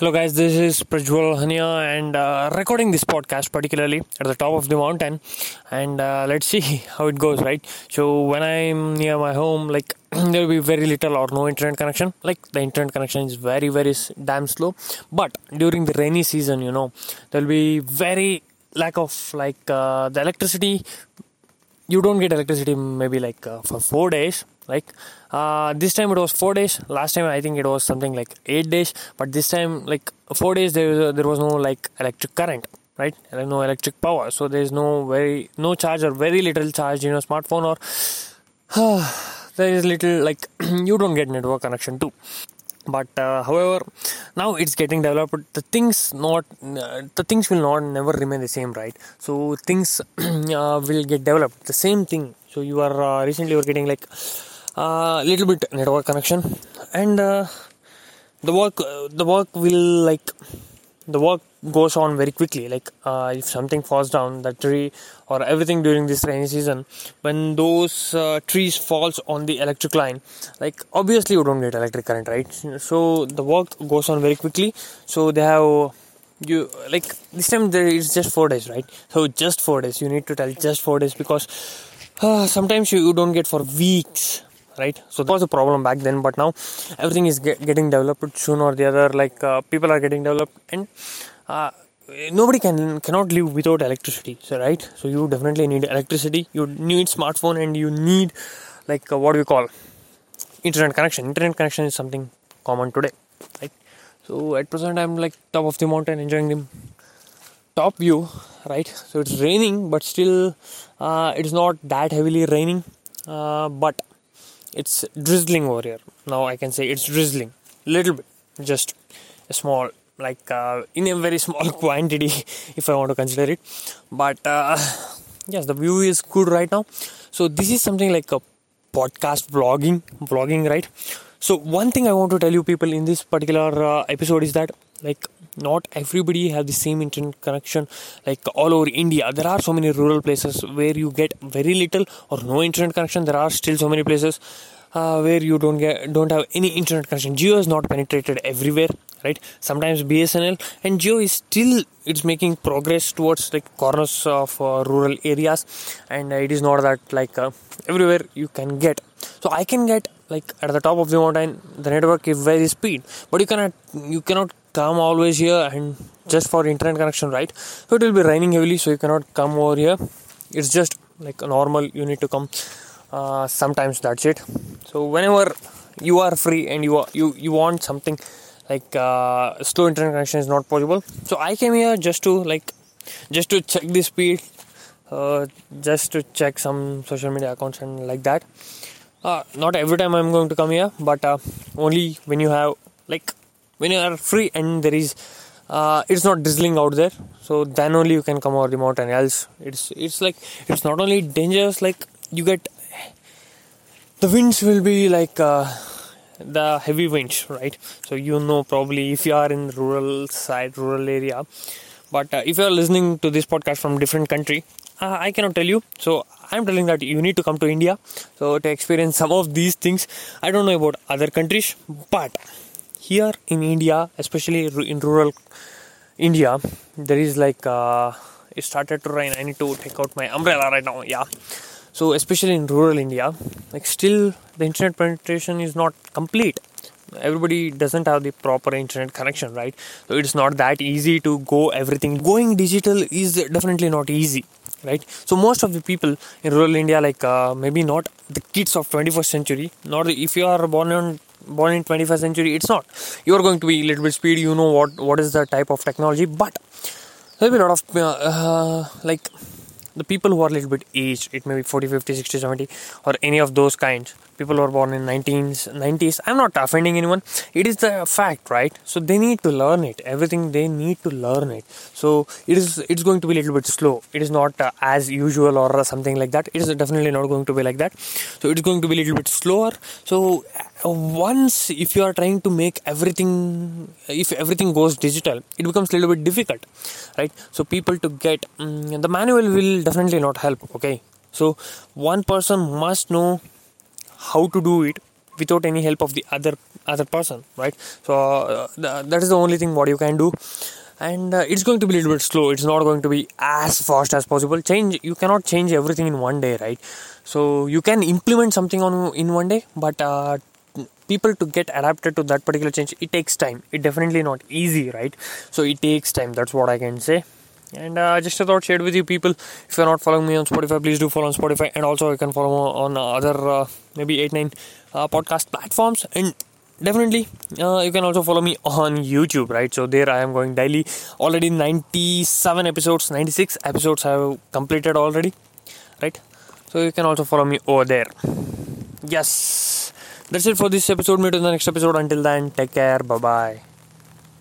Hello guys, this is Prajwal Hania and recording this podcast particularly at the top of the mountain, and let's see how it goes, right? So when I'm near my home, like there will be very little or no internet connection. Like the internet connection is very damn slow, but during the rainy season, you know, there will be very lack of the electricity. You don't get electricity maybe for 4 days. This time it was 4 days. Last time I think it was something like 8 days. But this time 4 days there was no electric current, right? No electric power. So there is no charge or very little charge in your smartphone, or there is little you don't get network connection too. But however, now it's getting developed. The things will never remain the same, right? So things will get developed. The same thing. So you are recently you are getting little bit network connection, and the work goes on very quickly. If something falls down, the tree or everything during this rainy season, when those trees falls on the electric line, obviously you don't get electric current, right? So the work goes on very quickly. So they have you this time there is just 4 days, right? So just 4 days. You need to tell just 4 days, because sometimes you don't get for weeks, right? So that was a problem back then, but now everything is getting developed soon or the other. People are getting developed, and nobody cannot live without electricity, so right? So you definitely need electricity, you need smartphone, and you need internet connection. Internet connection is something common today, right? So at present I'm top of the mountain, enjoying the top view, right? So it's raining, but still it's not that heavily raining, but it's drizzling over here. Now I can say it's drizzling little bit, just a small in a very small quantity if I want to consider it. But yes, the view is good right now. So this is something like a podcast vlogging, right? So one thing I want to tell you people in this particular episode is that not everybody have the same internet connection. All over India, there are so many rural places where you get very little or no internet connection. There are still so many places where you don't have any internet connection. Jio is not penetrated everywhere, right? Sometimes BSNL and Jio is still it's making progress towards corners of rural areas, and it is not that everywhere you can get. So I can get at the top of the mountain, the network is very speed, but you cannot come always here and just for internet connection, right? So it will be raining heavily, so you cannot come over here. It's just a normal, you need to come sometimes, that's it. So whenever you are free and you want something slow internet connection is not possible. So I came here just to check the speed, just to check some social media accounts and that. Not every time I'm going to come here, but only when you have when you are free and there is it's not drizzling out there. So then only you can come over the mountain. Else it's not only dangerous, you get the winds will be the heavy winds, right? So probably if you are in rural area, but if you are listening to this podcast from different country, I cannot tell you. So I'm telling that you need to come to India so to experience some of these things. I don't know about other countries, but here in India, especially in rural India, there is it started to rain. I need to take out my umbrella right now. Yeah. So especially in rural India, still the internet penetration is not complete. Everybody doesn't have the proper internet connection, right? So it's not that easy to go everything. Going digital is definitely not easy, right? So most of the people in rural India, maybe not the kids of 21st century, if you are born in 21st century, it's not. You are going to be a little bit speedy, you know what is the type of technology, but there will be a lot of the people who are a little bit aged, it may be 40, 50, 60, 70 or any of those kinds. People who are born in 1990s, I'm not offending anyone. It is the fact, right? So they need to learn it. Everything they need to learn it. So it's going to be a little bit slow. It is not as usual or something like that. It is definitely not going to be like that. So it's going to be a little bit slower. So once if you are trying to make everything, if everything goes digital, it becomes a little bit difficult, right? So people to get the manual will definitely not help. Okay, so one person must know how to do it, without any help of the other person, right? So that is the only thing what you can do. And it's going to be a little bit slow. It's not going to be as fast as possible. You cannot change everything in one day, right? So you can implement something in one day, but people to get adapted to that particular change, it takes time. It definitely not easy, right? So it takes time. That's what I can say. And just a thought shared with you people. If you're not following me on Spotify, please do follow on Spotify, and also you can follow on other maybe 8-9 podcast platforms. And definitely you can also follow me on YouTube, right? So there I am going daily. Already 97 episodes, 96 episodes I have completed already, right? So you can also follow me over there. Yes, that's it for this episode. Meet you in the next episode. Until then, take care. Bye bye.